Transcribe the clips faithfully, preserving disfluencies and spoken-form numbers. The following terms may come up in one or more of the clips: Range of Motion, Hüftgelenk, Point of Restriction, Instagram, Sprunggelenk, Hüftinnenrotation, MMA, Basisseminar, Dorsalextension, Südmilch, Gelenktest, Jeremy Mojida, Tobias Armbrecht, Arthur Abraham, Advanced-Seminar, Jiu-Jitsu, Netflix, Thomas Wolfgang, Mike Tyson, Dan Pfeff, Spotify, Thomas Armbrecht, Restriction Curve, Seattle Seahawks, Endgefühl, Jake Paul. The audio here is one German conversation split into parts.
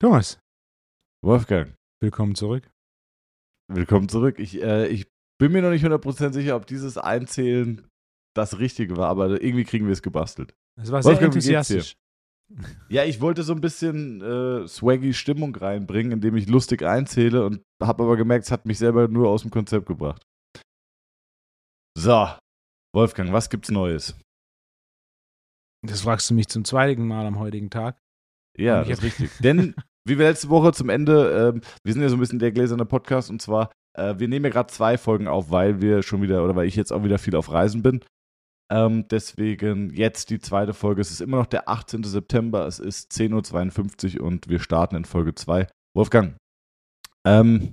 Thomas. Wolfgang. Willkommen zurück. Willkommen zurück. Ich, äh, ich bin mir noch nicht hundert Prozent sicher, ob dieses Einzählen das Richtige war, aber irgendwie kriegen wir es gebastelt. Es war sehr Wolfgang, enthusiastisch. Ja, ich wollte so ein bisschen äh, swaggy Stimmung reinbringen, indem ich lustig einzähle und habe aber gemerkt, es hat mich selber nur aus dem Konzept gebracht. So, Wolfgang, was gibt's Neues? Das fragst du mich zum zweiten Mal am heutigen Tag. Ja, das ist richtig. Denn, wie wir letzte Woche zum Ende, ähm, wir sind ja so ein bisschen der gläserne Podcast und zwar, äh, wir nehmen ja gerade zwei Folgen auf, weil wir schon wieder, oder weil ich jetzt auch wieder viel auf Reisen bin. Ähm, deswegen jetzt die zweite Folge. Es ist immer noch der achtzehnten September, es ist zehn Uhr zweiundfünfzig und wir starten in Folge zwei. Wolfgang, ähm,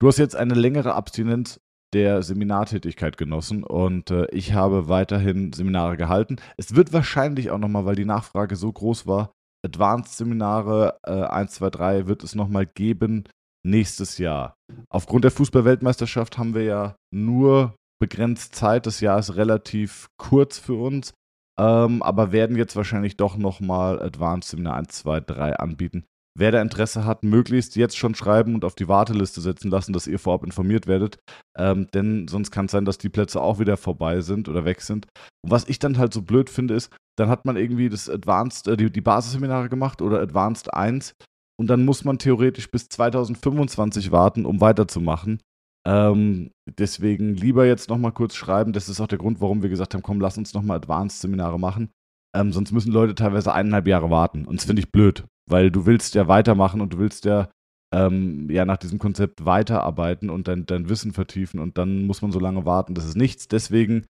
du hast jetzt eine längere Abstinenz der Seminartätigkeit genossen und äh, ich habe weiterhin Seminare gehalten. Es wird wahrscheinlich auch nochmal, weil die Nachfrage so groß war, Advanced-Seminare äh, eins, zwei, drei wird es nochmal geben nächstes Jahr. Aufgrund der Fußball-Weltmeisterschaft haben wir ja nur begrenzt Zeit. Das Jahr ist relativ kurz für uns, ähm, aber werden jetzt wahrscheinlich doch nochmal Advanced-Seminar eins, zwei, drei anbieten. Wer da Interesse hat, möglichst jetzt schon schreiben und auf die Warteliste setzen lassen, dass ihr vorab informiert werdet, ähm, denn sonst kann es sein, dass die Plätze auch wieder vorbei sind oder weg sind. Und was ich dann halt so blöd finde, ist, dann hat man irgendwie das Advanced, äh, die, die Basisseminare gemacht oder Advanced eins und dann muss man theoretisch bis zwanzig fünfundzwanzig warten, um weiterzumachen. Ähm, deswegen lieber jetzt nochmal kurz schreiben. Das ist auch der Grund, warum wir gesagt haben, komm, lass uns nochmal Advanced-Seminare machen. Ähm, sonst müssen Leute teilweise eineinhalb Jahre warten. Und das finde ich blöd, weil du willst ja weitermachen und du willst ja, ähm, ja nach diesem Konzept weiterarbeiten und dein, dein Wissen vertiefen und dann muss man so lange warten. Das ist nichts. Deswegen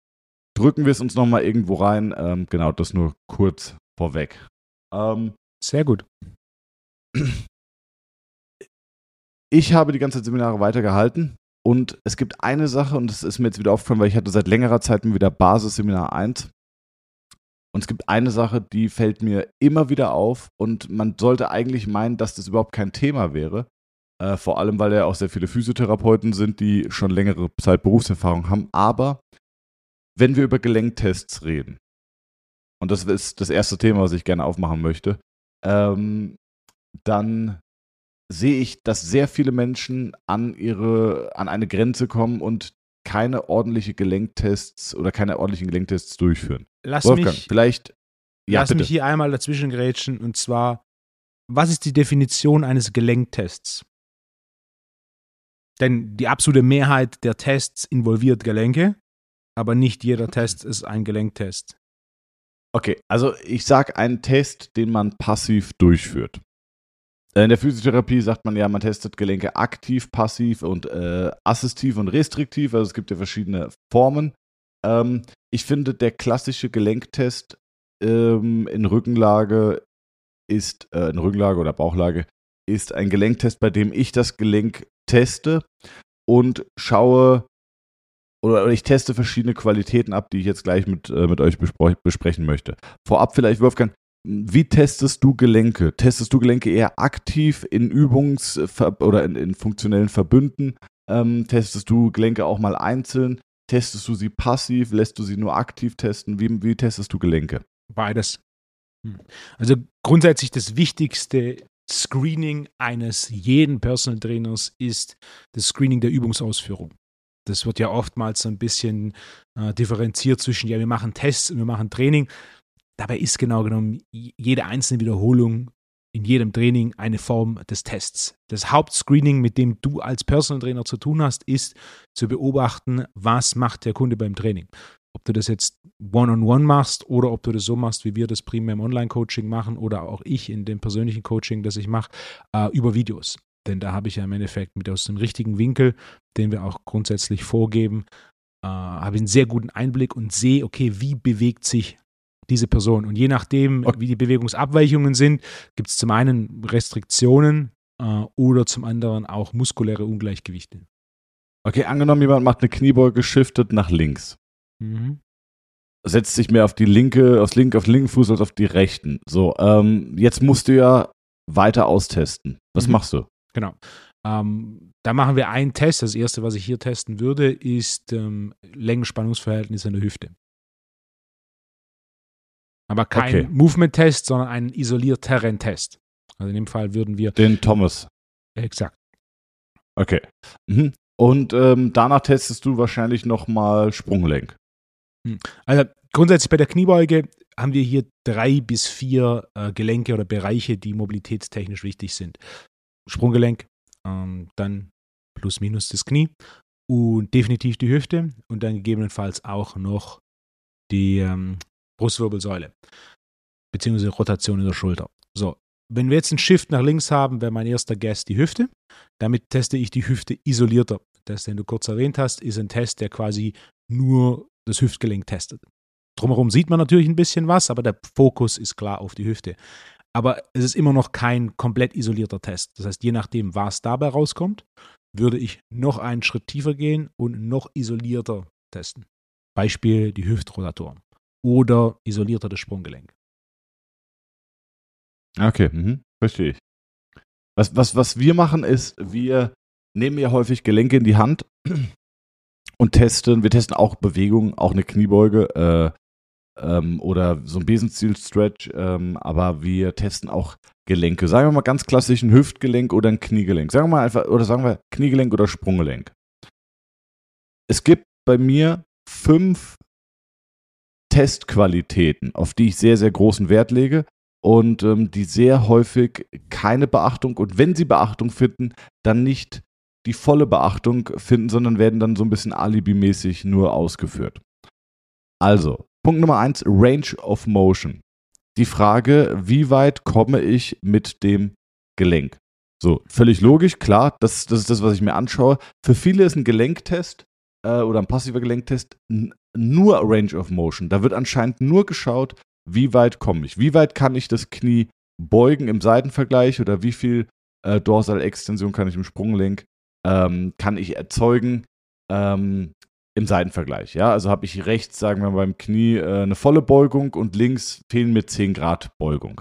drücken wir es uns nochmal irgendwo rein. Ähm, genau, das nur kurz vorweg. Ähm, Sehr gut. Ich habe die ganzen Seminare weitergehalten und es gibt eine Sache und das ist mir jetzt wieder aufgefallen, weil ich hatte seit längerer Zeit mal wieder Basisseminar eins. Und es gibt eine Sache, die fällt mir immer wieder auf und man sollte eigentlich meinen, dass das überhaupt kein Thema wäre. Äh, vor allem, weil ja auch sehr viele Physiotherapeuten sind, die schon längere Zeit Berufserfahrung haben. Aber wenn wir über Gelenktests reden, und das ist das erste Thema, was ich gerne aufmachen möchte, ähm, dann sehe ich, dass sehr viele Menschen an, ihre, an eine Grenze kommen und keine ordentlichen Gelenktests oder keine ordentlichen Gelenktests durchführen. Lass Wolfgang, mich, vielleicht, ja, lass mich hier einmal dazwischen grätschen und zwar, was ist die Definition eines Gelenktests? Denn die absolute Mehrheit der Tests involviert Gelenke, aber nicht jeder Test ist ein Gelenktest. Okay, also ich sage einen Test, den man passiv durchführt. In der Physiotherapie sagt man ja, man testet Gelenke aktiv, passiv und äh, assistiv und restriktiv. Also es gibt ja verschiedene Formen. Ähm, ich finde, der klassische Gelenktest ähm, in Rückenlage ist, äh, in Rückenlage oder Bauchlage ist ein Gelenktest, bei dem ich das Gelenk teste und schaue oder, oder ich teste verschiedene Qualitäten ab, die ich jetzt gleich mit, äh, mit euch bespro- besprechen möchte. Vorab vielleicht, Wolfgang, wie testest du Gelenke? Testest du Gelenke eher aktiv in Übungs- oder in, in funktionellen Verbünden? Ähm, testest du Gelenke auch mal einzeln? Testest du sie passiv? Lässt du sie nur aktiv testen? Wie, wie testest du Gelenke? Beides. Also grundsätzlich das wichtigste Screening eines jeden Personal Trainers ist das Screening der Übungsausführung. Das wird ja oftmals so ein bisschen äh, differenziert zwischen, ja, wir machen Tests und wir machen Training. Dabei ist genau genommen jede einzelne Wiederholung in jedem Training eine Form des Tests. Das Hauptscreening, mit dem du als Personal Trainer zu tun hast, ist zu beobachten, was macht der Kunde beim Training. Ob du das jetzt one-on-one machst oder ob du das so machst, wie wir das primär im Online-Coaching machen oder auch ich in dem persönlichen Coaching, das ich mache, äh, über Videos. Denn da habe ich ja im Endeffekt mit aus dem richtigen Winkel, den wir auch grundsätzlich vorgeben, äh, habe ich einen sehr guten Einblick und sehe, okay, wie bewegt sich diese Person. Und je nachdem, wie die Bewegungsabweichungen sind, gibt es zum einen Restriktionen äh, oder zum anderen auch muskuläre Ungleichgewichte. Okay, angenommen, jemand macht eine Kniebeuge, shiftet nach links. Mhm. Setzt sich mehr auf die linke, aufs linke, auf den linken Fuß als auf die rechten. So, ähm, jetzt musst du ja weiter austesten. Was mhm. machst du? Genau. Ähm, Da machen wir einen Test. Das erste, was ich hier testen würde, ist ähm, Längenspannungsverhältnis in der Hüfte. Aber kein okay. Movement-Test, sondern einen isolierteren Test. Also in dem Fall würden wir... Den Thomas. Exakt. Okay. Mhm. Und ähm, danach testest du wahrscheinlich nochmal Sprunggelenk. Also grundsätzlich bei der Kniebeuge haben wir hier drei bis vier äh, Gelenke oder Bereiche, die mobilitätstechnisch wichtig sind. Sprunggelenk, ähm, dann plus minus das Knie und definitiv die Hüfte und dann gegebenenfalls auch noch die ähm, Brustwirbelsäule beziehungsweise Rotation in der Schulter. So, wenn wir jetzt einen Shift nach links haben, wäre mein erster Guess die Hüfte. Damit teste ich die Hüfte isolierter. Der Test, den du kurz erwähnt hast, ist ein Test, der quasi nur das Hüftgelenk testet. Drumherum sieht man natürlich ein bisschen was, aber der Fokus ist klar auf die Hüfte. Aber es ist immer noch kein komplett isolierter Test. Das heißt, je nachdem, was dabei rauskommt, würde ich noch einen Schritt tiefer gehen und noch isolierter testen. Beispiel die Hüftrotatoren oder isolierter das Sprunggelenk. Okay, mhm. Verstehe ich. Was, was, was wir machen ist, wir nehmen ja häufig Gelenke in die Hand und testen, wir testen auch Bewegungen, auch eine Kniebeuge, äh, Ähm, oder so ein Besenstiel-Stretch, ähm, aber wir testen auch Gelenke. Sagen wir mal ganz klassisch ein Hüftgelenk oder ein Kniegelenk. Sagen wir mal einfach, oder sagen wir Kniegelenk oder Sprunggelenk. Es gibt bei mir fünf Testqualitäten, auf die ich sehr, sehr großen Wert lege und ähm, die sehr häufig keine Beachtung und wenn sie Beachtung finden, dann nicht die volle Beachtung finden, sondern werden dann so ein bisschen alibimäßig nur ausgeführt. Also, Punkt Nummer eins, Range of Motion. Die Frage, wie weit komme ich mit dem Gelenk? So, völlig logisch, klar, das, das ist das, was ich mir anschaue. Für viele ist ein Gelenktest äh, oder ein passiver Gelenktest n- nur Range of Motion. Da wird anscheinend nur geschaut, wie weit komme ich? Wie weit kann ich das Knie beugen im Seitenvergleich oder wie viel äh, Dorsalextension kann ich im Sprunggelenk ähm, kann ich erzeugen? Ähm, Im Seitenvergleich, ja, also habe ich rechts, sagen wir mal beim Knie, äh, eine volle Beugung und links fehlen mir zehn Grad Beugung.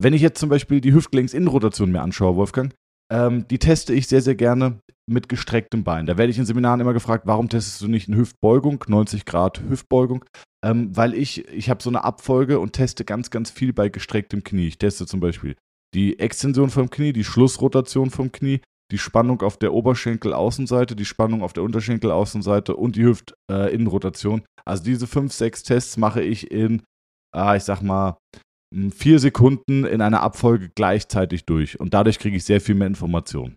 Wenn ich jetzt zum Beispiel die Hüftgelenksinnenrotation mir anschaue, Wolfgang, ähm, die teste ich sehr, sehr gerne mit gestrecktem Bein. Da werde ich in Seminaren immer gefragt, warum testest du nicht eine Hüftbeugung, neunzig Grad Hüftbeugung, ähm, weil ich, ich habe so eine Abfolge und teste ganz, ganz viel bei gestrecktem Knie. Ich teste zum Beispiel die Extension vom Knie, die Schlussrotation vom Knie, die Spannung auf der Oberschenkelaußenseite, die Spannung auf der Unterschenkelaußenseite und die Hüftinnenrotation. Äh, also diese fünf, sechs Tests mache ich in, äh, ich sag mal, vier Sekunden in einer Abfolge gleichzeitig durch. Und dadurch kriege ich sehr viel mehr Informationen.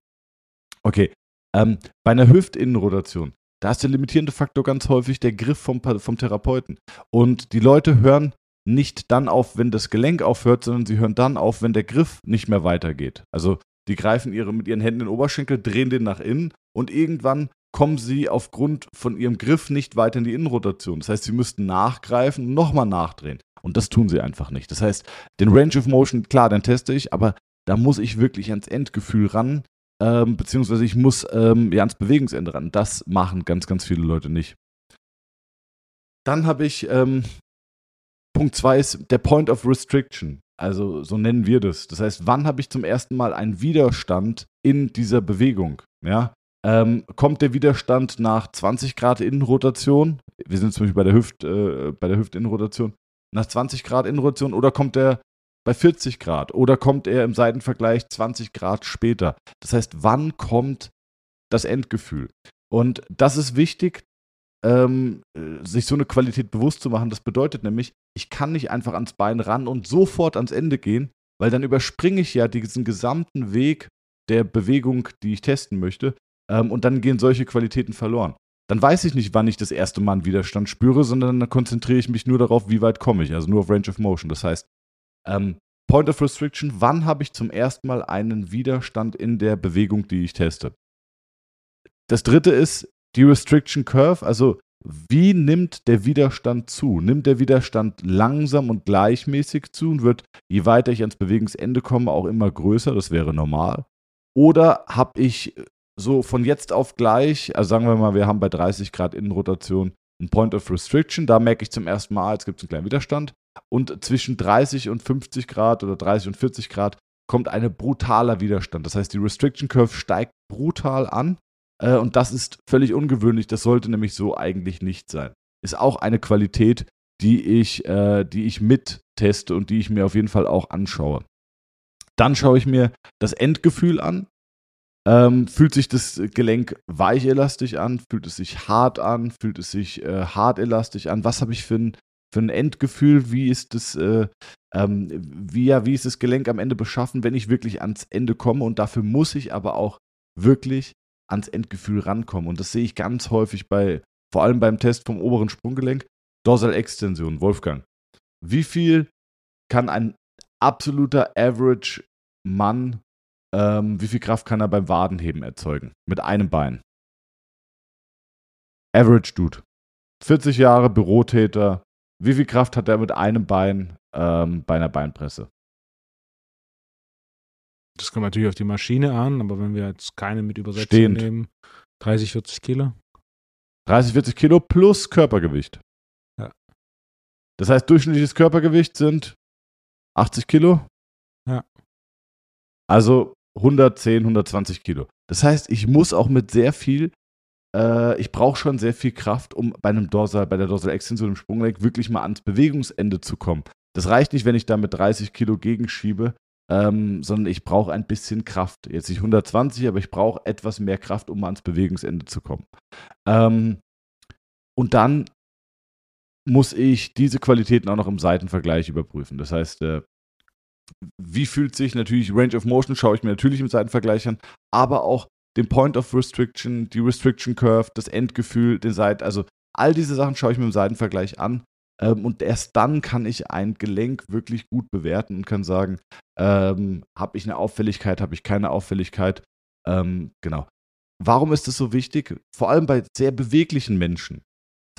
Okay, ähm, bei einer Hüftinnenrotation, da ist der limitierende Faktor ganz häufig der Griff vom, vom Therapeuten. Und die Leute hören nicht dann auf, wenn das Gelenk aufhört, sondern sie hören dann auf, wenn der Griff nicht mehr weitergeht. Also die greifen ihre, mit ihren Händen den Oberschenkel, drehen den nach innen und irgendwann kommen sie aufgrund von ihrem Griff nicht weiter in die Innenrotation. Das heißt, sie müssten nachgreifen und nochmal nachdrehen. Und das tun sie einfach nicht. Das heißt, den Range of Motion, klar, den teste ich, aber da muss ich wirklich ans Endgefühl ran, ähm, beziehungsweise ich muss ähm, ja, ans Bewegungsende ran. Das machen ganz, ganz viele Leute nicht. Dann habe ich, ähm, Punkt zwei ist der Point of Restriction. Also so nennen wir das. Das heißt, wann habe ich zum ersten Mal einen Widerstand in dieser Bewegung? Ja? Ähm, kommt der Widerstand nach zwanzig Grad Innenrotation? Wir sind zum Beispiel bei der, Hüft, äh, bei der Hüftinnenrotation. Nach zwanzig Grad Innenrotation oder kommt der bei vierzig Grad? Oder kommt er im Seitenvergleich zwanzig Grad später? Das heißt, wann kommt das Endgefühl? Und das ist wichtig, Ähm, sich so eine Qualität bewusst zu machen. Das bedeutet nämlich, ich kann nicht einfach ans Bein ran und sofort ans Ende gehen, weil dann überspringe ich ja diesen gesamten Weg der Bewegung, die ich testen möchte, ähm, und dann gehen solche Qualitäten verloren. Dann weiß ich nicht, wann ich das erste Mal einen Widerstand spüre, sondern dann konzentriere ich mich nur darauf, wie weit komme ich, also nur auf Range of Motion. Das heißt, ähm, Point of Restriction, wann habe ich zum ersten Mal einen Widerstand in der Bewegung, die ich teste? Das dritte ist die Restriction Curve, also wie nimmt der Widerstand zu? Nimmt der Widerstand langsam und gleichmäßig zu und wird, je weiter ich ans Bewegungsende komme, auch immer größer, das wäre normal? Oder habe ich so von jetzt auf gleich, also sagen wir mal, wir haben bei dreißig Grad Innenrotation einen Point of Restriction, da merke ich zum ersten Mal, jetzt gibt es einen kleinen Widerstand, und zwischen dreißig und fünfzig Grad oder dreißig und vierzig Grad kommt ein brutaler Widerstand. Das heißt, die Restriction Curve steigt brutal an äh, und das ist völlig ungewöhnlich. Das sollte nämlich so eigentlich nicht sein. Ist auch eine Qualität, die ich, äh, die ich mitteste und die ich mir auf jeden Fall auch anschaue. Dann schaue ich mir das Endgefühl an. Ähm, fühlt sich das Gelenk weich elastisch an? Fühlt es sich hart an? Fühlt es sich äh, hart elastisch an? Was habe ich für ein, für ein Endgefühl? Wie ist das, äh, ähm, wie, ja, wie ist das Gelenk am Ende beschaffen, wenn ich wirklich ans Ende komme? Und dafür muss ich aber auch wirklich ans Endgefühl rankommen. Und das sehe ich ganz häufig bei, vor allem beim Test vom oberen Sprunggelenk, Dorsalextension, Wolfgang. Wie viel kann ein absoluter Average-Mann, ähm, wie viel Kraft kann er beim Wadenheben erzeugen? Mit einem Bein. Average-Dude. vierzig Jahre, Bürotäter. Wie viel Kraft hat er mit einem Bein ähm, bei einer Beinpresse? Das kommt natürlich auf die Maschine an, aber wenn wir jetzt keine mit Übersetzung Stehend. nehmen, dreißig, vierzig Kilo. dreißig, vierzig Kilo plus Körpergewicht. Ja. Das heißt, durchschnittliches Körpergewicht sind achtzig Kilo? Ja. Also hundertzehn, hundertzwanzig Kilo. Das heißt, ich muss auch mit sehr viel, äh, ich brauche schon sehr viel Kraft, um bei einem Dorsal, bei der Dorsalextension im Sprunggelenk wirklich mal ans Bewegungsende zu kommen. Das reicht nicht, wenn ich da mit dreißig Kilo gegenschiebe, ähm, sondern ich brauche ein bisschen Kraft. Jetzt nicht hundertzwanzig, aber ich brauche etwas mehr Kraft, um mal ans Bewegungsende zu kommen. Ähm, und dann muss ich diese Qualitäten auch noch im Seitenvergleich überprüfen. Das heißt, äh, wie fühlt sich natürlich Range of Motion, schaue ich mir natürlich im Seitenvergleich an, aber auch den Point of Restriction, die Restriction Curve, das Endgefühl, den Seiten, also all diese Sachen schaue ich mir im Seitenvergleich an ähm, und erst dann kann ich ein Gelenk wirklich gut bewerten und kann sagen, ähm, habe ich eine Auffälligkeit, habe ich keine Auffälligkeit, ähm, genau. Warum ist das so wichtig? Vor allem bei sehr beweglichen Menschen,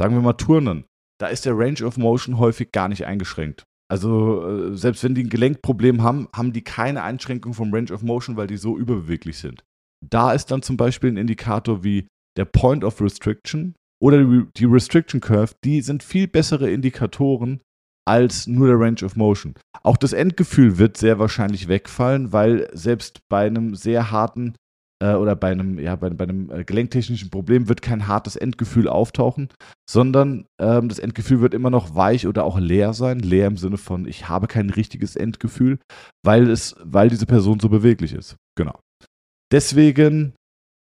sagen wir mal Turnern, da ist der Range of Motion häufig gar nicht eingeschränkt. Also selbst wenn die ein Gelenkproblem haben, haben die keine Einschränkung vom Range of Motion, weil die so überbeweglich sind. Da ist dann zum Beispiel ein Indikator wie der Point of Restriction oder die Restriction Curve, die sind viel bessere Indikatoren als nur der Range of Motion. Auch das Endgefühl wird sehr wahrscheinlich wegfallen, weil selbst bei einem sehr harten äh, oder bei einem, ja, bei, bei einem äh, gelenktechnischen Problem wird kein hartes Endgefühl auftauchen, sondern ähm, das Endgefühl wird immer noch weich oder auch leer sein. Leer im Sinne von, ich habe kein richtiges Endgefühl, weil es, weil diese Person so beweglich ist. Genau. Deswegen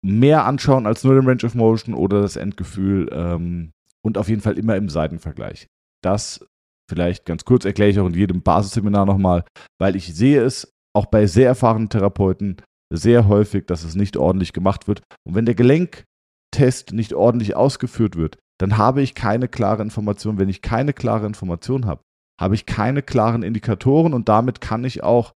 mehr anschauen als nur den Range of Motion oder das Endgefühl ähm, und auf jeden Fall immer im Seitenvergleich. Das vielleicht ganz kurz erkläre ich auch in jedem Basisseminar nochmal, weil ich sehe es auch bei sehr erfahrenen Therapeuten sehr häufig, dass es nicht ordentlich gemacht wird. Und wenn der Gelenktest nicht ordentlich ausgeführt wird, dann habe ich keine klare Information. Wenn ich keine klare Information habe, habe ich keine klaren Indikatoren und damit kann ich auch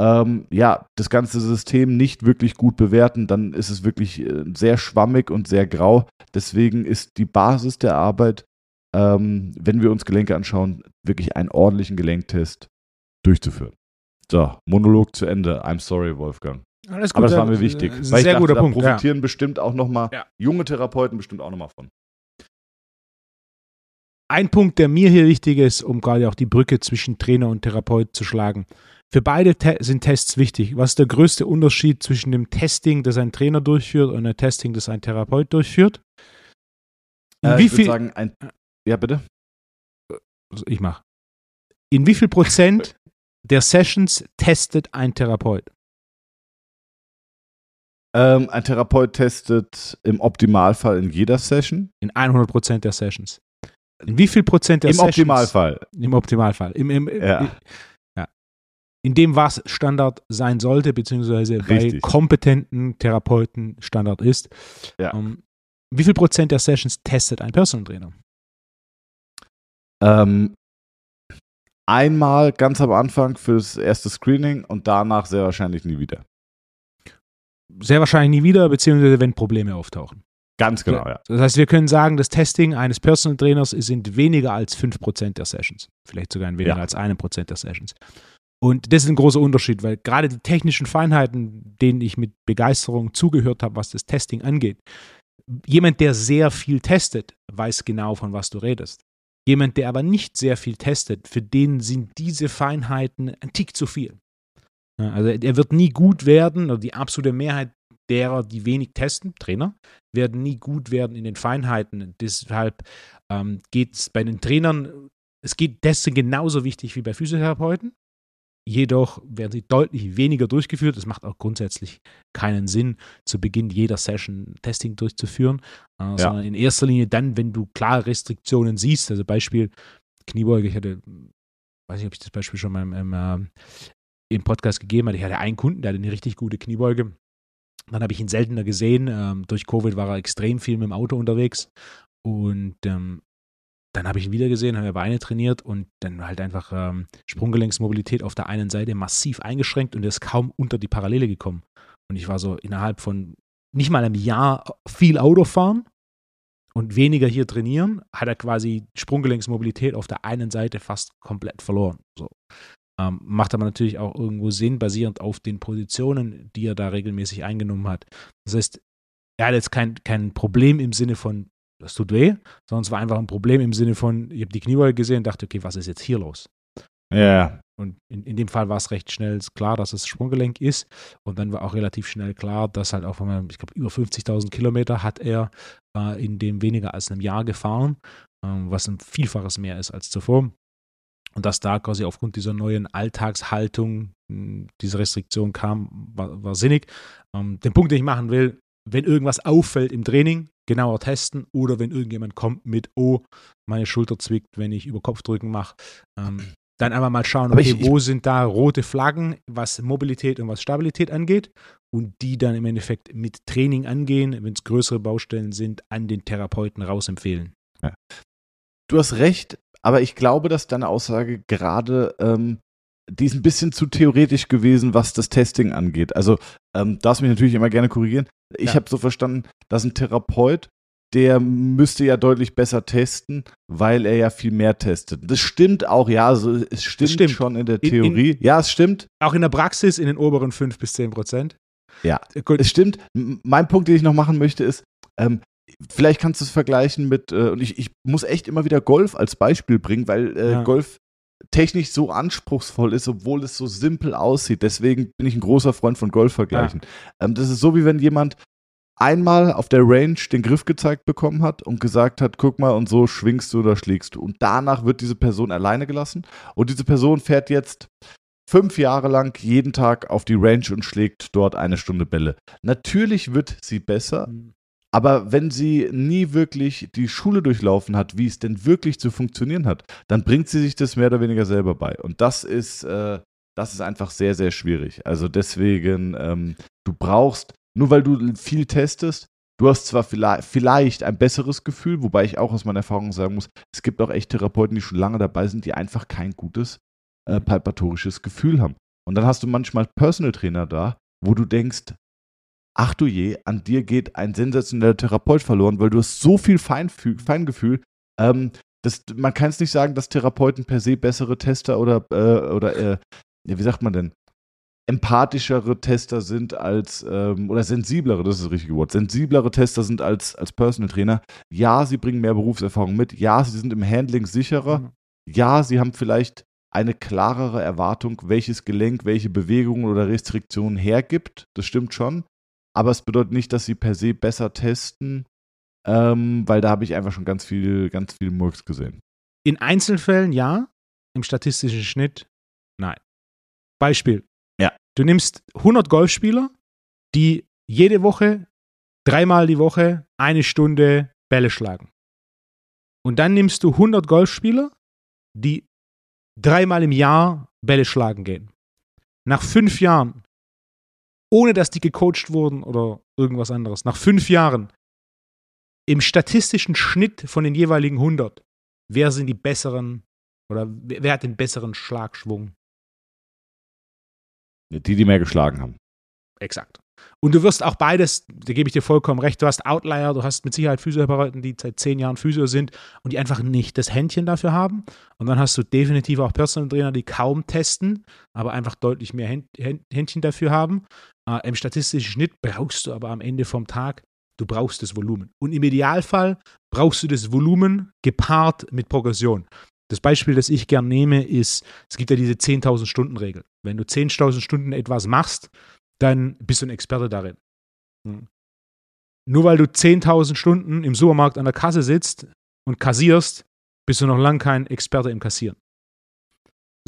ähm, ja, das ganze System nicht wirklich gut bewerten. Dann ist es wirklich äh, sehr schwammig und sehr grau. Deswegen ist die Basis der Arbeit, ähm, wenn wir uns Gelenke anschauen, wirklich einen ordentlichen Gelenktest durchzuführen. So, Monolog zu Ende. I'm sorry, Wolfgang. Alles gut, aber das war mir wichtig. Ein sehr ich dachte, guter da Punkt. Profitieren ja. bestimmt auch nochmal, ja. junge Therapeuten bestimmt auch nochmal von. Ein Punkt, der mir hier wichtig ist, um gerade auch die Brücke zwischen Trainer und Therapeut zu schlagen. Für beide te- sind Tests wichtig. Was ist der größte Unterschied zwischen dem Testing, das ein Trainer durchführt, und dem Testing, das ein Therapeut durchführt? Äh, wie ich viel- würde sagen, ein. Ja, bitte. Ich mache. In wie viel Prozent der Sessions testet ein Therapeut? Ähm, ein Therapeut testet im Optimalfall in jeder Session. In hundert Prozent der Sessions. In wie viel Prozent der Im Sessions? Im Optimalfall. Im Optimalfall. Im, im, ja. In, ja. in dem, was Standard sein sollte, beziehungsweise Richtig. bei kompetenten Therapeuten Standard ist. Ja. Um, wie viel Prozent der Sessions testet ein Personal Trainer? Ähm, einmal ganz am Anfang fürs erste Screening und danach sehr wahrscheinlich nie wieder. Sehr wahrscheinlich nie wieder, beziehungsweise wenn Probleme auftauchen. Ganz genau, ja. Das heißt, wir können sagen, das Testing eines Personal Trainers sind weniger als fünf Prozent der Sessions. Vielleicht sogar weniger ja. als ein Prozent der Sessions. Und das ist ein großer Unterschied, weil gerade die technischen Feinheiten, denen ich mit Begeisterung zugehört habe, was das Testing angeht, jemand, der sehr viel testet, weiß genau, von was du redest. Jemand, der aber nicht sehr viel testet, für den sind diese Feinheiten ein Tick zu viel. Also er wird nie gut werden, oder die absolute Mehrheit derer, die wenig testen, Trainer, werden nie gut werden in den Feinheiten. Und deshalb ähm, geht es bei den Trainern, es geht Testen genauso wichtig wie bei Physiotherapeuten. Jedoch werden sie deutlich weniger durchgeführt. Es macht auch grundsätzlich keinen Sinn, zu Beginn jeder Session Testing durchzuführen, äh, ja. sondern in erster Linie dann, wenn du klare Restriktionen siehst. Also Beispiel Kniebeuge. Ich hatte, weiß nicht, ob ich das Beispiel schon mal im, im, äh, im Podcast gegeben hatte. Ich hatte einen Kunden, der hatte eine richtig gute Kniebeuge. Dann habe ich ihn seltener gesehen. Ähm, durch Covid war er extrem viel mit dem Auto unterwegs. Und ähm, dann habe ich ihn wieder gesehen, habe er Beine trainiert und dann halt einfach ähm, Sprunggelenksmobilität auf der einen Seite massiv eingeschränkt und er ist kaum unter die Parallele gekommen. Und ich war so innerhalb von nicht mal einem Jahr viel Autofahren und weniger hier trainieren, hat er quasi Sprunggelenksmobilität auf der einen Seite fast komplett verloren. So. Ähm, macht aber natürlich auch irgendwo Sinn, basierend auf den Positionen, die er da regelmäßig eingenommen hat. Das heißt, er hat jetzt kein, kein Problem im Sinne von das tut weh, sondern es war einfach ein Problem im Sinne von, ich habe die Kniebeuge gesehen und dachte, okay, was ist jetzt hier los? Ja. Yeah. Und in, in dem Fall war es recht schnell klar, dass es Sprunggelenk ist und dann war auch relativ schnell klar, dass halt auch, wenn man, ich glaube, über fünfzigtausend Kilometer hat er äh, in dem weniger als einem Jahr gefahren, äh, was ein Vielfaches mehr ist als zuvor. Und dass da quasi aufgrund dieser neuen Alltagshaltung mh, diese Restriktion kam, war, war sinnig. Ähm, den Punkt, den ich machen will, wenn irgendwas auffällt im Training, genauer testen oder wenn irgendjemand kommt mit, oh, meine Schulter zwickt, wenn ich über Kopfdrücken mache, ähm, dann einfach mal schauen, okay, ich, ich, wo sind da rote Flaggen, was Mobilität und was Stabilität angeht und die dann im Endeffekt mit Training angehen, wenn es größere Baustellen sind, an den Therapeuten rausempfehlen. Ja. Du hast recht, aber ich glaube, dass deine Aussage gerade ähm die ist ein bisschen zu theoretisch gewesen, was das Testing angeht. Also ähm, darfst mich natürlich immer gerne korrigieren. Ich ja. habe so verstanden, dass ein Therapeut, der müsste ja deutlich besser testen, weil er ja viel mehr testet. Das stimmt auch, ja, also es stimmt, stimmt. schon in der Theorie. In, in, ja, es stimmt. Auch in der Praxis in den oberen fünf bis zehn Prozent. Ja, Gut. es stimmt. Mein Punkt, den ich noch machen möchte, ist, ähm, vielleicht kannst du es vergleichen mit, äh, und ich, ich muss echt immer wieder Golf als Beispiel bringen, weil äh, ja. Golf technisch so anspruchsvoll ist, obwohl es so simpel aussieht. Deswegen bin ich ein großer Freund von Golfvergleichen. Ja. Ähm, das ist so, wie wenn jemand einmal auf der Range den Griff gezeigt bekommen hat und gesagt hat, guck mal, und so schwingst du oder schlägst du. Und danach wird diese Person alleine gelassen. Und diese Person fährt jetzt fünf Jahre lang jeden Tag auf die Range und schlägt dort eine Stunde Bälle. Natürlich wird sie besser, mhm. aber wenn sie nie wirklich die Schule durchlaufen hat, wie es denn wirklich zu funktionieren hat, dann bringt sie sich das mehr oder weniger selber bei. Und das ist, äh, das ist einfach sehr, sehr schwierig. Also deswegen, ähm, du brauchst, nur weil du viel testest, du hast zwar vielleicht ein besseres Gefühl, wobei ich auch aus meiner Erfahrung sagen muss, es gibt auch echt Therapeuten, die schon lange dabei sind, die einfach kein gutes äh, palpatorisches Gefühl haben. Und dann hast du manchmal Personal Trainer da, wo du denkst, ach du je, an dir geht ein sensationeller Therapeut verloren, weil du hast so viel Feinfühl, Feingefühl. Ähm, das, man kann es nicht sagen, dass Therapeuten per se bessere Tester oder, äh, oder äh, wie sagt man denn, empathischere Tester sind als, ähm, oder sensiblere, das ist das richtige Wort, sensiblere Tester sind als, als Personal Trainer. Ja, sie bringen mehr Berufserfahrung mit. Ja, sie sind im Handling sicherer. Mhm. Ja, sie haben vielleicht eine klarere Erwartung, welches Gelenk, welche Bewegungen oder Restriktionen hergibt. Das stimmt schon. Aber es bedeutet nicht, dass sie per se besser testen, ähm, weil da habe ich einfach schon ganz viel, ganz viel Murks gesehen. In Einzelfällen ja, im statistischen Schnitt nein. Beispiel. Ja. Du nimmst hundert Golfspieler, die jede Woche, dreimal die Woche, eine Stunde Bälle schlagen. Und dann nimmst du hundert Golfspieler, die dreimal im Jahr Bälle schlagen gehen. Nach fünf Jahren ohne dass die gecoacht wurden oder irgendwas anderes. Nach fünf Jahren im statistischen Schnitt von den jeweiligen hundert, wer sind die besseren oder wer hat den besseren Schlagschwung? Die, die mehr geschlagen haben. Exakt. Und du wirst auch beides, da gebe ich dir vollkommen recht, du hast Outlier, du hast mit Sicherheit Physiotherapeuten, die seit zehn Jahren Physio sind und die einfach nicht das Händchen dafür haben. Und dann hast du definitiv auch Personal Trainer, die kaum testen, aber einfach deutlich mehr Händchen dafür haben. Äh, im statistischen Schnitt brauchst du aber am Ende vom Tag, du brauchst das Volumen. Und im Idealfall brauchst du das Volumen gepaart mit Progression. Das Beispiel, das ich gern nehme, ist, es gibt ja diese zehntausend-Stunden-Regel. Wenn du zehntausend Stunden etwas machst, dann bist du ein Experte darin. Hm. Nur weil du zehntausend Stunden im Supermarkt an der Kasse sitzt und kassierst, bist du noch lange kein Experte im Kassieren.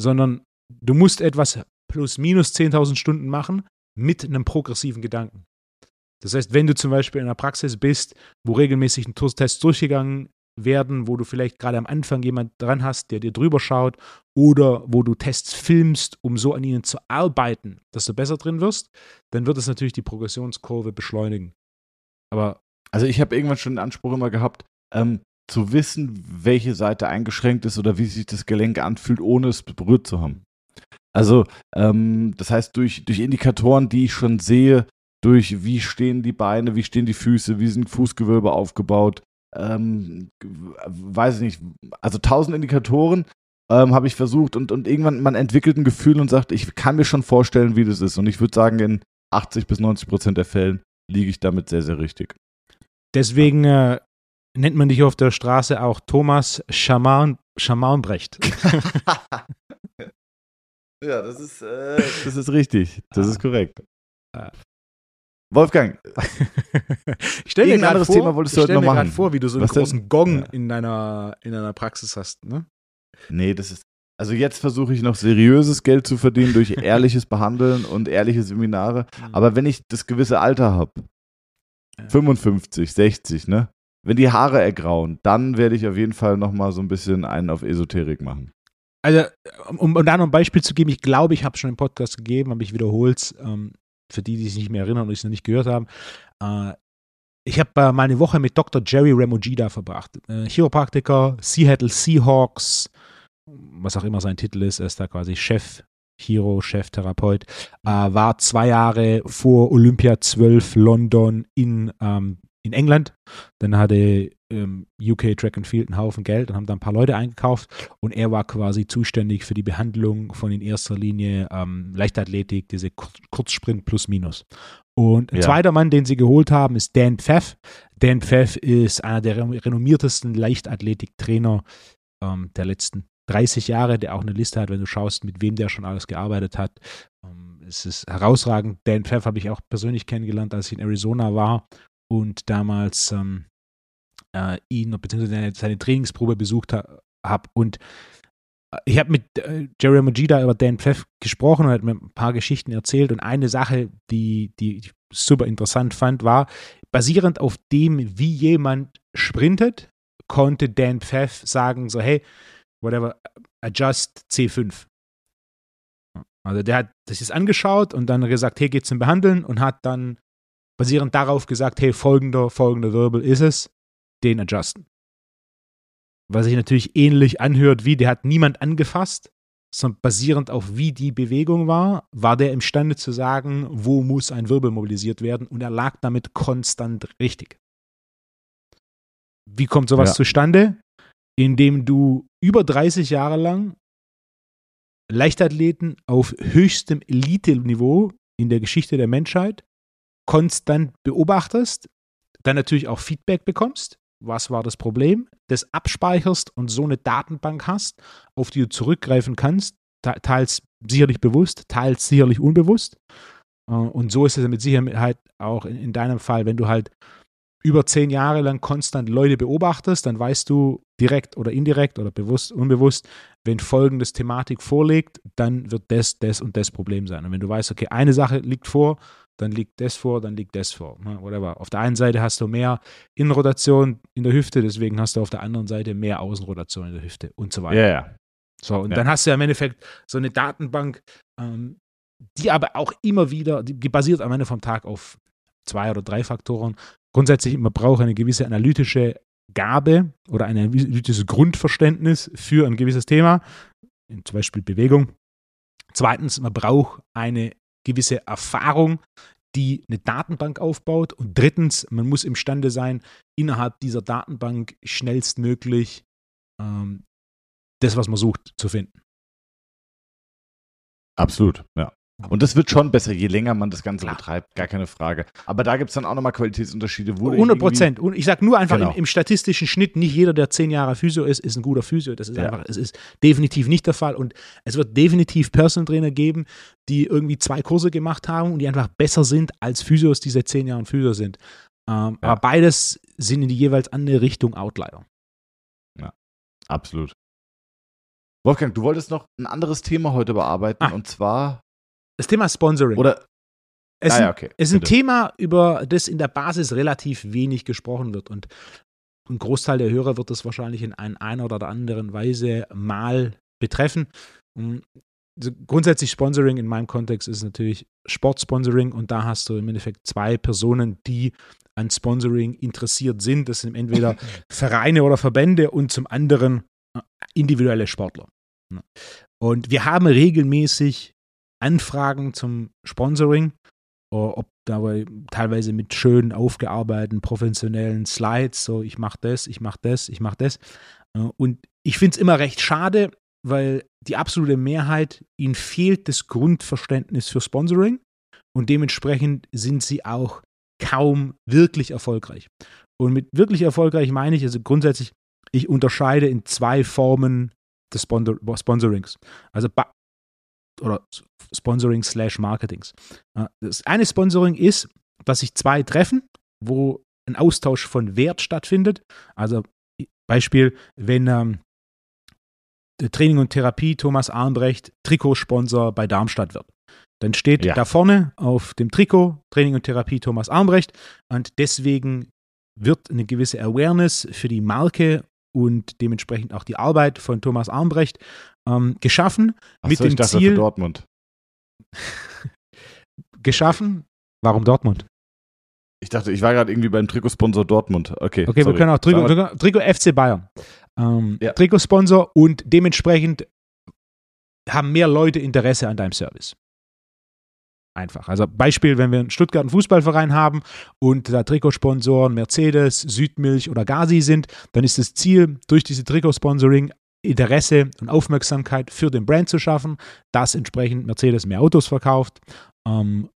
Sondern du musst etwas plus minus zehntausend Stunden machen mit einem progressiven Gedanken. Das heißt, wenn du zum Beispiel in einer Praxis bist, wo regelmäßig ein Tests durchgegangen werden, wo du vielleicht gerade am Anfang jemand dran hast, der dir drüber schaut, oder wo du Tests filmst, um so an ihnen zu arbeiten, dass du besser drin wirst, dann wird es natürlich die Progressionskurve beschleunigen. Aber also ich habe irgendwann schon den Anspruch immer gehabt, ähm, zu wissen, welche Seite eingeschränkt ist oder wie sich das Gelenk anfühlt, ohne es berührt zu haben. Also ähm, das heißt, durch, durch Indikatoren, die ich schon sehe, durch wie stehen die Beine, wie stehen die Füße, wie sind Fußgewölbe aufgebaut, ähm, weiß ich nicht, also tausend Indikatoren ähm, habe ich versucht und, und irgendwann man entwickelt ein Gefühl und sagt, ich kann mir schon vorstellen, wie das ist. Und ich würde sagen, in achtzig bis neunzig Prozent der Fällen liege ich damit sehr, sehr richtig. Deswegen äh, nennt man dich auf der Straße auch Thomas Schaman, Schamanbrecht. Ja, das ist, äh, das ist richtig. Das ah. ist korrekt. Ah. Wolfgang, ich stell dir ein anderes vor, Thema wolltest du heute noch machen. Ich stell mir gerade vor, wie du so einen Was großen denn? Gong ja. in, deiner, in deiner Praxis hast. Ne? Nee, das ist, also jetzt versuche ich noch seriöses Geld zu verdienen durch ehrliches Behandeln und ehrliche Seminare. Aber wenn ich das gewisse Alter habe, fünfundfünfzig, sechzig, ne? Wenn die Haare ergrauen, dann werde ich auf jeden Fall nochmal so ein bisschen einen auf Esoterik machen. Also, um, um da noch ein Beispiel zu geben, ich glaube, ich habe es schon im Podcast gegeben, aber ich wiederhole es, ähm, für die, die es nicht mehr erinnern und es noch nicht gehört haben. Äh, ich habe äh, mal eine Woche mit Doktor Jeremy Mojida verbracht. Äh, Chiropraktiker, Seattle Seahawks, was auch immer sein Titel ist, er ist da quasi Chef, Chiro, Cheftherapeut, äh, war zwei Jahre vor Olympia zwölf London in ähm, in England, dann hatte ähm, U K-Track-and-Field einen Haufen Geld und haben da ein paar Leute eingekauft und er war quasi zuständig für die Behandlung von in erster Linie ähm, Leichtathletik, diese Kur- Kurzsprint plus minus. Und ein ja. zweiter Mann, den sie geholt haben, ist Dan Pfeff. Dan Pfeff ist einer der renommiertesten Leichtathletiktrainer ähm, der letzten dreißig Jahre, der auch eine Liste hat, wenn du schaust, mit wem der schon alles gearbeitet hat. Ähm, es ist herausragend. Dan Pfeff habe ich auch persönlich kennengelernt, als ich in Arizona war und damals ähm, äh, ihn bzw. seine Trainingsprobe besucht ha- habe. Und ich habe mit äh, Jerry Mojida über Dan Pfeff gesprochen und hat mir ein paar Geschichten erzählt. Und eine Sache, die, die ich super interessant fand, war, basierend auf dem, wie jemand sprintet, konnte Dan Pfeff sagen, so hey, whatever, adjust C fünf. Also der hat sich das angeschaut und dann gesagt, hey, geht's zum Behandeln? Und hat dann basierend darauf gesagt, hey, folgender, folgender Wirbel ist es, den adjusten. Was sich natürlich ähnlich anhört wie, der hat niemand angefasst, sondern basierend auf wie die Bewegung war, war der imstande zu sagen, wo muss ein Wirbel mobilisiert werden und er lag damit konstant richtig. Wie kommt sowas ja. zustande? Indem du über dreißig Jahre lang Leichtathleten auf höchstem Elite-Niveau in der Geschichte der Menschheit konstant beobachtest, dann natürlich auch Feedback bekommst, was war das Problem, das abspeicherst und so eine Datenbank hast, auf die du zurückgreifen kannst, teils sicherlich bewusst, teils sicherlich unbewusst. Und so ist es mit Sicherheit auch in deinem Fall, wenn du halt über zehn Jahre lang konstant Leute beobachtest, dann weißt du direkt oder indirekt oder bewusst, unbewusst, wenn folgendes Thematik vorliegt, dann wird das, das und das Problem sein. Und wenn du weißt, okay, eine Sache liegt vor, dann liegt das vor, dann liegt das vor. Whatever. Auf der einen Seite hast du mehr Innenrotation in der Hüfte, deswegen hast du auf der anderen Seite mehr Außenrotation in der Hüfte und so weiter. Yeah. So, und yeah. dann hast du ja im Endeffekt so eine Datenbank, ähm, die aber auch immer wieder, die basiert am Ende vom Tag auf zwei oder drei Faktoren. Grundsätzlich, man braucht eine gewisse analytische Gabe oder ein analytisches Grundverständnis für ein gewisses Thema, zum Beispiel Bewegung. Zweitens, man braucht eine gewisse Erfahrung, die eine Datenbank aufbaut. Und drittens, man muss imstande sein, innerhalb dieser Datenbank schnellstmöglich ähm, das, was man sucht, zu finden. Absolut, ja. Und das wird schon besser, je länger man das Ganze Klar. betreibt, gar keine Frage. Aber da gibt es dann auch nochmal Qualitätsunterschiede. Wo hundert Prozent. Und ich sage nur einfach genau. im, im statistischen Schnitt, nicht jeder, der zehn Jahre Physio ist, ist ein guter Physio. Das ist ja. einfach, es ist definitiv nicht der Fall. Und es wird definitiv Personal Trainer geben, die irgendwie zwei Kurse gemacht haben und die einfach besser sind als Physios, die seit zehn Jahren Physio sind. Ähm, ja. Aber beides sind in die jeweils andere Richtung Outlier. Ja, absolut. Wolfgang, du wolltest noch ein anderes Thema heute bearbeiten ah. und zwar das Thema Sponsoring. Oder es ah, ja, okay. ist ein Bitte. Thema, über das in der Basis relativ wenig gesprochen wird. Und ein Großteil der Hörer wird das wahrscheinlich in einer ein oder anderen Weise mal betreffen. Also grundsätzlich Sponsoring in meinem Kontext ist natürlich Sportsponsoring. Und da hast du im Endeffekt zwei Personen, die an Sponsoring interessiert sind. Das sind entweder Vereine oder Verbände und zum anderen individuelle Sportler. Und wir haben regelmäßig Anfragen zum Sponsoring, ob dabei teilweise mit schön aufgearbeiteten, professionellen Slides, so ich mache das, ich mache das, ich mache das. Und ich finde es immer recht schade, weil die absolute Mehrheit, ihnen fehlt das Grundverständnis für Sponsoring und dementsprechend sind sie auch kaum wirklich erfolgreich. Und mit wirklich erfolgreich meine ich, also grundsätzlich, ich unterscheide in zwei Formen des Sponsor- Sponsorings. Also bei oder Sponsoring slash Marketings. Das eine Sponsoring ist, dass sich zwei treffen, wo ein Austausch von Wert stattfindet. Also Beispiel, wenn ähm, der Training und Therapie Thomas Armbrecht Trikotsponsor bei Darmstadt wird. Dann steht ja. da vorne auf dem Trikot Training und Therapie Thomas Armbrecht und deswegen wird eine gewisse Awareness für die Marke und dementsprechend auch die Arbeit von Thomas Armbrecht ähm, geschaffen. Ach mit so, dem ich dachte, Ziel für Dortmund. geschaffen? Warum Dortmund? Ich dachte, ich war gerade irgendwie beim Trikotsponsor Dortmund. Okay, okay, sorry. Wir können auch Trikot, Trikot, Trikot F C Bayern. Ähm, ja. Trikotsponsor und dementsprechend haben mehr Leute Interesse an deinem Service. Einfach. Also Beispiel, wenn wir einen Stuttgarter Fußballverein haben und da Trikotsponsoren Mercedes, Südmilch oder Gazi sind, dann ist das Ziel, durch diese Trikotsponsoring Interesse und Aufmerksamkeit für den Brand zu schaffen, dass entsprechend Mercedes mehr Autos verkauft ähm,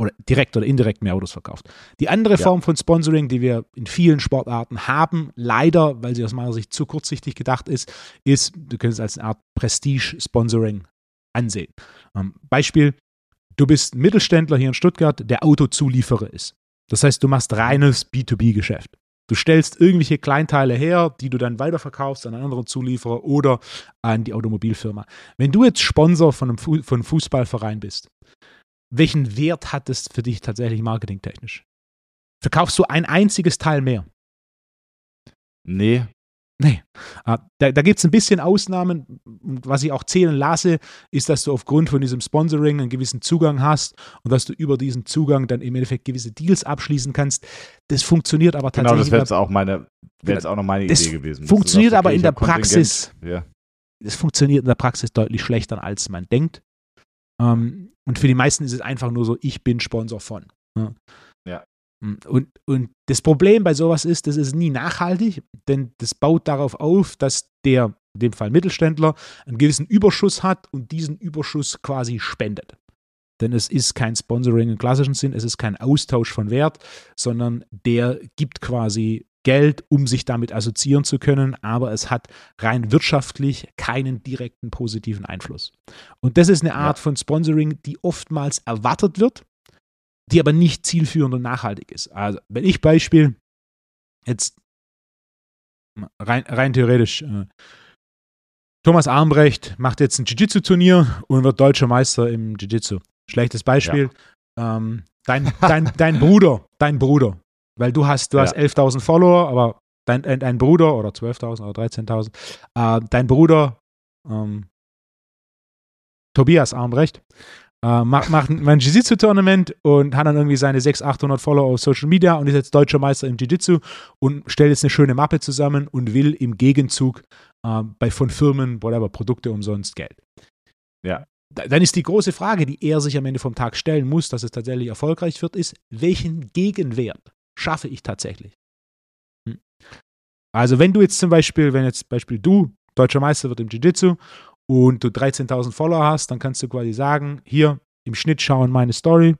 oder direkt oder indirekt mehr Autos verkauft. Die andere ja. Form von Sponsoring, die wir in vielen Sportarten haben, leider, weil sie aus meiner Sicht zu kurzsichtig gedacht ist, ist, du könntest es als eine Art Prestige-Sponsoring ansehen. Ähm, Beispiel, du bist ein Mittelständler hier in Stuttgart, der Autozulieferer ist. Das heißt, du machst reines B zwei B Geschäft. Du stellst irgendwelche Kleinteile her, die du dann weiterverkaufst an einen anderen Zulieferer oder an die Automobilfirma. Wenn du jetzt Sponsor von einem, Fu- von einem Fußballverein bist, welchen Wert hat es für dich tatsächlich marketingtechnisch? Verkaufst du ein einziges Teil mehr? Nee. Nee, da, da gibt es ein bisschen Ausnahmen. Was ich auch zählen lasse, ist, dass du aufgrund von diesem Sponsoring einen gewissen Zugang hast und dass du über diesen Zugang dann im Endeffekt gewisse Deals abschließen kannst. Das funktioniert aber tatsächlich. Genau, das wäre jetzt auch meine, wär jetzt auch noch meine Idee gewesen. Das funktioniert aber in der Praxis. Ja. Das funktioniert in der Praxis deutlich schlechter, als man denkt. Und für die meisten ist es einfach nur so, ich bin Sponsor von. Ja. Und, und das Problem bei sowas ist, das ist nie nachhaltig, denn das baut darauf auf, dass der, in dem Fall Mittelständler, einen gewissen Überschuss hat und diesen Überschuss quasi spendet. Denn es ist kein Sponsoring im klassischen Sinn, es ist kein Austausch von Wert, sondern der gibt quasi Geld, um sich damit assoziieren zu können, aber es hat rein wirtschaftlich keinen direkten positiven Einfluss. Und das ist eine Art ja. von Sponsoring, die oftmals erwartet wird, die aber nicht zielführend und nachhaltig ist. Also wenn ich Beispiel jetzt rein, rein theoretisch äh, Thomas Armbrecht macht jetzt ein Jiu-Jitsu-Turnier und wird deutscher Meister im Jiu-Jitsu. Schlechtes Beispiel. Ja. Ähm, dein, dein, dein Bruder, dein Bruder, weil du hast, du hast ja. elftausend Follower, aber dein, dein Bruder oder zwölftausend oder dreizehntausend, äh, dein Bruder ähm, Tobias Armbrecht Uh, macht, macht ein Jiu-Jitsu-Tournament und hat dann irgendwie seine sechshundert, achthundert Follower auf Social Media und ist jetzt deutscher Meister im Jiu-Jitsu und stellt jetzt eine schöne Mappe zusammen und will im Gegenzug uh, bei von Firmen, whatever, Produkte umsonst Geld. Ja. Da, dann ist die große Frage, die er sich am Ende vom Tag stellen muss, dass es tatsächlich erfolgreich wird, ist, welchen Gegenwert schaffe ich tatsächlich? Hm. Also wenn du jetzt zum Beispiel, wenn jetzt Beispiel du deutscher Meister wird im Jiu-Jitsu und du dreizehntausend Follower hast, dann kannst du quasi sagen, hier im Schnitt schauen meine Story,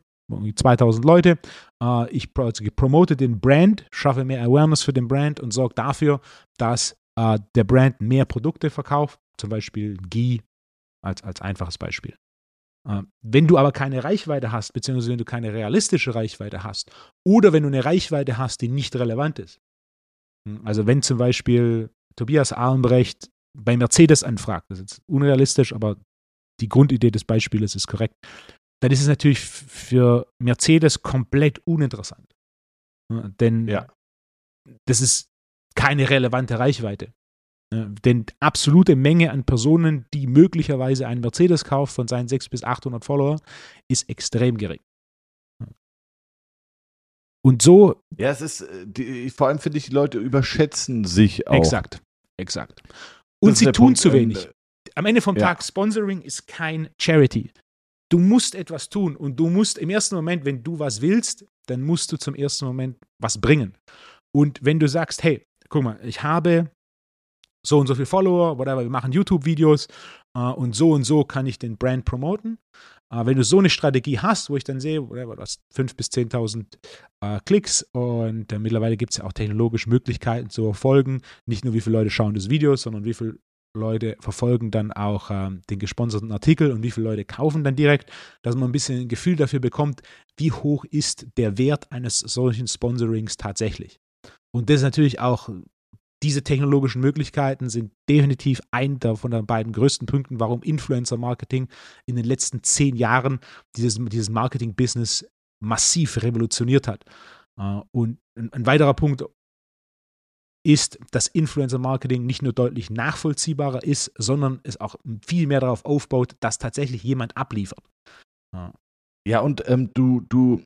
zweitausend Leute, äh, ich also promote den Brand, schaffe mehr Awareness für den Brand und sorge dafür, dass äh, der Brand mehr Produkte verkauft, zum Beispiel Ghee als, als einfaches Beispiel. Wenn du aber keine Reichweite hast, beziehungsweise wenn du keine realistische Reichweite hast oder wenn du eine Reichweite hast, die nicht relevant ist. Also wenn zum Beispiel Tobias Armbrecht bei Mercedes anfragt, das ist jetzt unrealistisch, aber die Grundidee des Beispiels ist korrekt, dann ist es natürlich für Mercedes komplett uninteressant. Denn ja. das ist keine relevante Reichweite. Denn absolute Menge an Personen, die möglicherweise einen Mercedes kauft von seinen sechshundert bis achthundert Follower, ist extrem gering. Und so... Ja, es ist, die, vor allem finde ich, die Leute überschätzen sich auch. Exakt, exakt. Und das sie tun Punkt, zu wenig. Äh, Am Ende vom ja. Tag, Sponsoring ist kein Charity. Du musst etwas tun und du musst im ersten Moment, wenn du was willst, dann musst du zum ersten Moment was bringen. Und wenn du sagst, hey, guck mal, ich habe... so und so viele Follower, whatever, wir machen YouTube-Videos äh, und so und so kann ich den Brand promoten. Äh, wenn du so eine Strategie hast, wo ich dann sehe, whatever, du hast fünftausend bis zehntausend äh, Klicks und äh, mittlerweile gibt es ja auch technologisch Möglichkeiten zu verfolgen, nicht nur wie viele Leute schauen das Video, sondern wie viele Leute verfolgen dann auch äh, den gesponserten Artikel und wie viele Leute kaufen dann direkt, dass man ein bisschen ein Gefühl dafür bekommt, wie hoch ist der Wert eines solchen Sponsorings tatsächlich. Und das ist natürlich auch Diese technologischen Möglichkeiten sind definitiv ein von den beiden größten Punkten, warum Influencer-Marketing in den letzten zehn Jahren dieses, dieses Marketing-Business massiv revolutioniert hat. Und ein weiterer Punkt ist, dass Influencer-Marketing nicht nur deutlich nachvollziehbarer ist, sondern es auch viel mehr darauf aufbaut, dass tatsächlich jemand abliefert. Ja, und ähm, du, du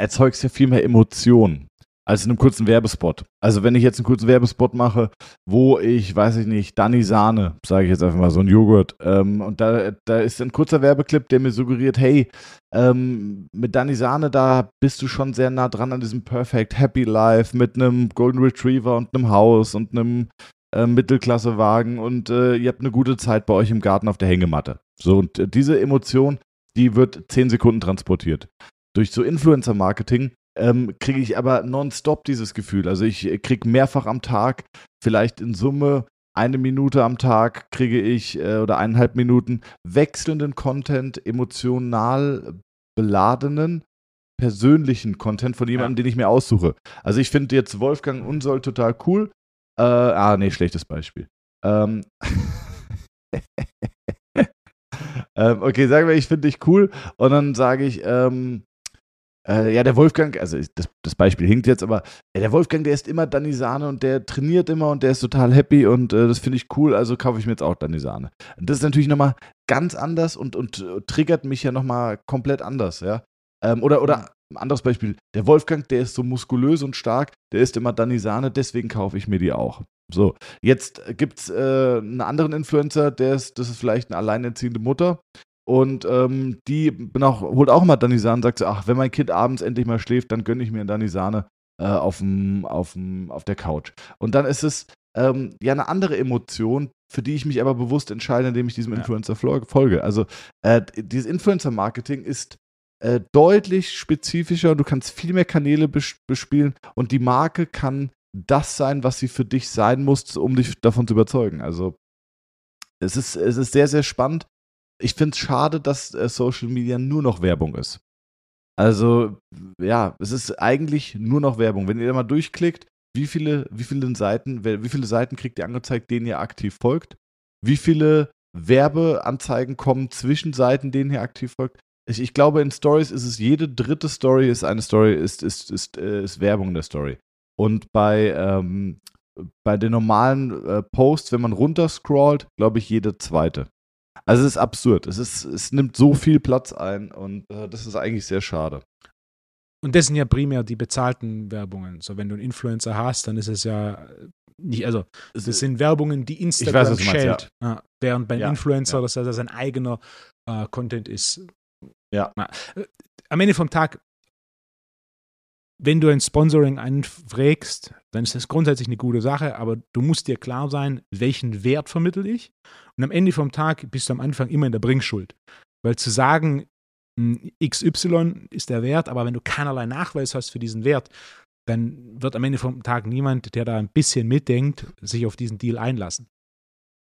erzeugst ja viel mehr Emotionen als in einem kurzen Werbespot. Also wenn ich jetzt einen kurzen Werbespot mache, wo ich, weiß ich nicht, Dani Sahne, sage ich jetzt einfach mal, so ein Joghurt, ähm, und da, da ist ein kurzer Werbeclip, der mir suggeriert, hey, ähm, mit Dani Sahne, da bist du schon sehr nah dran an diesem Perfect Happy Life mit einem Golden Retriever und einem Haus und einem äh, Mittelklassewagen und äh, ihr habt eine gute Zeit bei euch im Garten auf der Hängematte. So, und äh, diese Emotion, die wird zehn Sekunden transportiert. Durch so Influencer-Marketing Ähm, kriege ich aber nonstop dieses Gefühl. Also ich kriege mehrfach am Tag, vielleicht in Summe eine Minute am Tag kriege ich äh, oder eineinhalb Minuten wechselnden Content, emotional beladenen, persönlichen Content von jemandem, ja. den ich mir aussuche. Also ich finde jetzt Wolfgang Unsoll total cool. Äh, ah, nee, schlechtes Beispiel. Ähm... ähm, okay, sagen wir, ich finde dich cool und dann sage ich, ähm, Äh, ja, der Wolfgang, also das, das Beispiel hinkt jetzt, aber äh, der Wolfgang, der ist immer Dani Sahne und der trainiert immer und der ist total happy und äh, das finde ich cool, also kaufe ich mir jetzt auch Dani Sahne. Das ist natürlich nochmal ganz anders und, und äh, triggert mich ja nochmal komplett anders, ja. Ähm, oder, oder ein anderes Beispiel, der Wolfgang, der ist so muskulös und stark, der ist immer Dani Sahne, deswegen kaufe ich mir die auch. So, jetzt gibt es äh, einen anderen Influencer, der ist, das ist vielleicht eine alleinerziehende Mutter. Und ähm, die auch, holt auch mal Dani Sahne und sagt so, ach, wenn mein Kind abends endlich mal schläft, dann gönne ich mir einen Dani Sahne äh, aufm, aufm, auf der Couch. Und dann ist es ähm, ja eine andere Emotion, für die ich mich aber bewusst entscheide, indem ich diesem ja. Influencer folge. Also äh, dieses Influencer-Marketing ist äh, deutlich spezifischer und du kannst viel mehr Kanäle bes- bespielen und die Marke kann das sein, was sie für dich sein muss, um dich davon zu überzeugen. Also es ist, es ist sehr, sehr spannend. Ich finde es schade, dass äh, Social Media nur noch Werbung ist. Also, ja, es ist eigentlich nur noch Werbung. Wenn ihr da mal durchklickt, wie viele, wie viele Seiten, wie viele Seiten kriegt ihr angezeigt, denen ihr aktiv folgt? Wie viele Werbeanzeigen kommen zwischen Seiten, denen ihr aktiv folgt? Ich, ich glaube, in Stories ist es jede dritte Story ist eine Story, ist, ist, ist, ist, ist Werbung in der Story. Und bei, ähm, bei den normalen äh, Posts, wenn man runterscrollt, glaube ich, jede zweite. Also es ist absurd. Es, ist, es nimmt so viel Platz ein und äh, das ist eigentlich sehr schade. Und das sind ja primär die bezahlten Werbungen. So, wenn du einen Influencer hast, dann ist es ja nicht, also es sind Werbungen, die Instagram weiß, schält. Ja. Ja, während beim ja, Influencer, ja. dass das sein eigener äh, Content ist. Ja. Am Ende vom Tag, wenn du ein Sponsoring anfrägst, dann ist das grundsätzlich eine gute Sache, aber du musst dir klar sein, welchen Wert vermittle ich. Und am Ende vom Tag bist du am Anfang immer in der Bringschuld. Weil zu sagen, X Y ist der Wert, aber wenn du keinerlei Nachweis hast für diesen Wert, dann wird am Ende vom Tag niemand, der da ein bisschen mitdenkt, sich auf diesen Deal einlassen.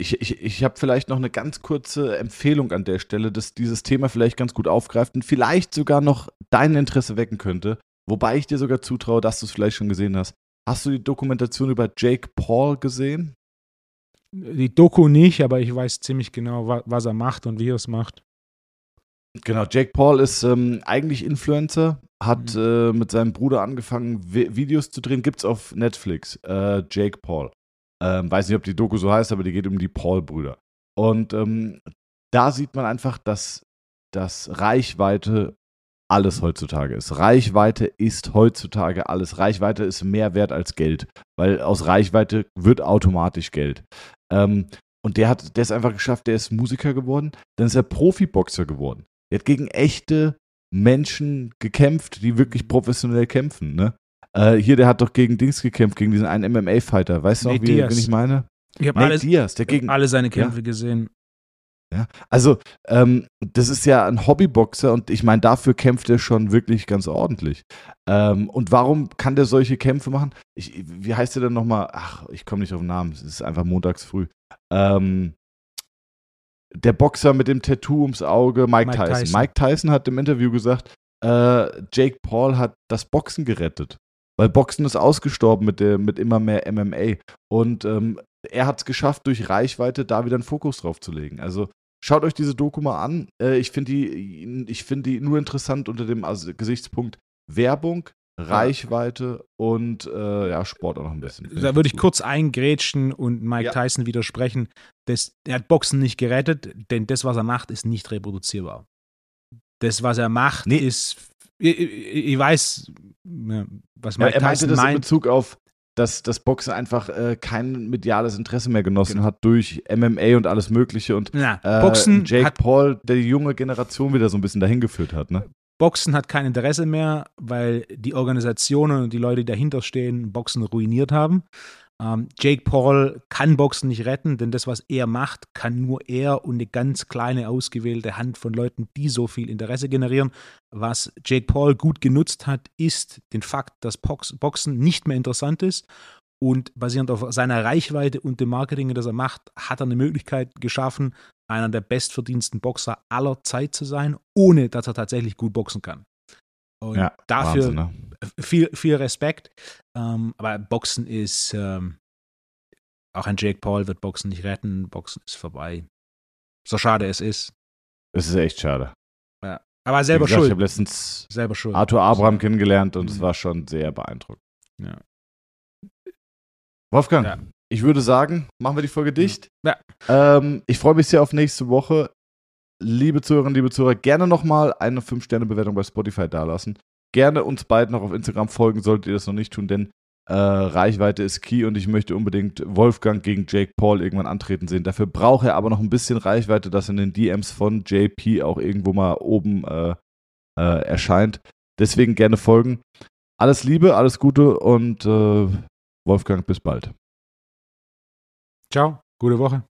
Ich, ich, ich habe vielleicht noch eine ganz kurze Empfehlung an der Stelle, dass dieses Thema vielleicht ganz gut aufgreift und vielleicht sogar noch dein Interesse wecken könnte. Wobei ich dir sogar zutraue, dass du es vielleicht schon gesehen hast. Hast du die Dokumentation über Jake Paul gesehen? Die Doku nicht, aber ich weiß ziemlich genau, wa- was er macht und wie er es macht. Genau, Jake Paul ist ähm, eigentlich Influencer, hat mhm. äh, mit seinem Bruder angefangen, Vi- Videos zu drehen. Gibt's auf Netflix, äh, Jake Paul. Ähm, weiß nicht, ob die Doku so heißt, aber die geht um die Paul-Brüder. Und ähm, da sieht man einfach, dass, dass Reichweite alles heutzutage ist. Reichweite ist heutzutage alles. Reichweite ist mehr wert als Geld, weil aus Reichweite wird automatisch Geld. Ähm, und der hat das einfach geschafft, der ist Musiker geworden, dann ist er Profiboxer geworden. Der hat gegen echte Menschen gekämpft, die wirklich professionell kämpfen. Ne? Äh, hier, der hat doch gegen Dings gekämpft, gegen diesen einen M M A-Fighter. Weißt du noch, wie, wen ich meine? Ich habe alle, hab alle seine Kämpfe ja. gesehen. Ja, also, ähm, das ist ja ein Hobbyboxer und ich meine, dafür kämpft er schon wirklich ganz ordentlich. Ähm, und warum kann der solche Kämpfe machen? Ich, wie heißt der denn nochmal? Ach, ich komme nicht auf den Namen, es ist einfach montags früh. Ähm, der Boxer mit dem Tattoo ums Auge, Mike, Mike Tyson. Tyson. Mike Tyson hat im Interview gesagt, äh, Jake Paul hat das Boxen gerettet. Weil Boxen ist ausgestorben mit, der, mit immer mehr M M A. Und ähm, er hat es geschafft, durch Reichweite da wieder einen Fokus drauf zu legen. Also, schaut euch diese Doku mal an. Ich finde die, ich finde die nur interessant unter dem Gesichtspunkt Werbung, Reichweite und äh, ja, Sport auch noch ein bisschen. Da würde ich kurz eingrätschen und Mike ja. Tyson widersprechen. Das, er hat Boxen nicht gerettet, denn das, was er macht, ist nicht reproduzierbar. Das, was er macht, nee. ist, ich, ich weiß, was Mike ja, er Tyson meinte das meint. In Bezug auf dass das Boxen einfach äh, kein mediales Interesse mehr genossen genau. hat durch M M A und alles Mögliche und ja, Boxen äh, Jake hat, Paul, der die junge Generation wieder so ein bisschen dahin geführt hat. Ne? Boxen hat kein Interesse mehr, weil die Organisationen und die Leute, die dahinter stehen, Boxen ruiniert haben. Ähm, Jake Paul kann Boxen nicht retten, denn das, was er macht, kann nur er und eine ganz kleine ausgewählte Hand von Leuten, die so viel Interesse generieren. Was Jake Paul gut genutzt hat, ist den Fakt, dass Boxen nicht mehr interessant ist und basierend auf seiner Reichweite und dem Marketing, das er macht, hat er eine Möglichkeit geschaffen, einer der bestverdiensten Boxer aller Zeit zu sein, ohne dass er tatsächlich gut boxen kann. Und ja, dafür Wahnsinn, ne? viel, viel Respekt. Ähm, aber Boxen ist, ähm, auch ein Jake Paul wird Boxen nicht retten. Boxen ist vorbei. So schade es ist. Es ist echt schade. Ja. Aber selber gesagt, schuld. Ich habe letztens selber schuld. Arthur Abraham kennengelernt und mhm. es war schon sehr beeindruckend. Ja. Wolfgang, ja. ich würde sagen, machen wir die Folge dicht. Ja. Ähm, ich freue mich sehr auf nächste Woche. Liebe Zuhörerinnen, liebe Zuhörer, gerne nochmal eine fünf Sterne Bewertung bei Spotify dalassen. Gerne uns beiden noch auf Instagram folgen, solltet ihr das noch nicht tun, denn äh, Reichweite ist key und ich möchte unbedingt Wolfgang gegen Jake Paul irgendwann antreten sehen. Dafür braucht er aber noch ein bisschen Reichweite, dass in den D Ms von J P auch irgendwo mal oben äh, äh, erscheint. Deswegen gerne folgen. Alles Liebe, alles Gute und äh, Wolfgang, bis bald. Ciao, gute Woche.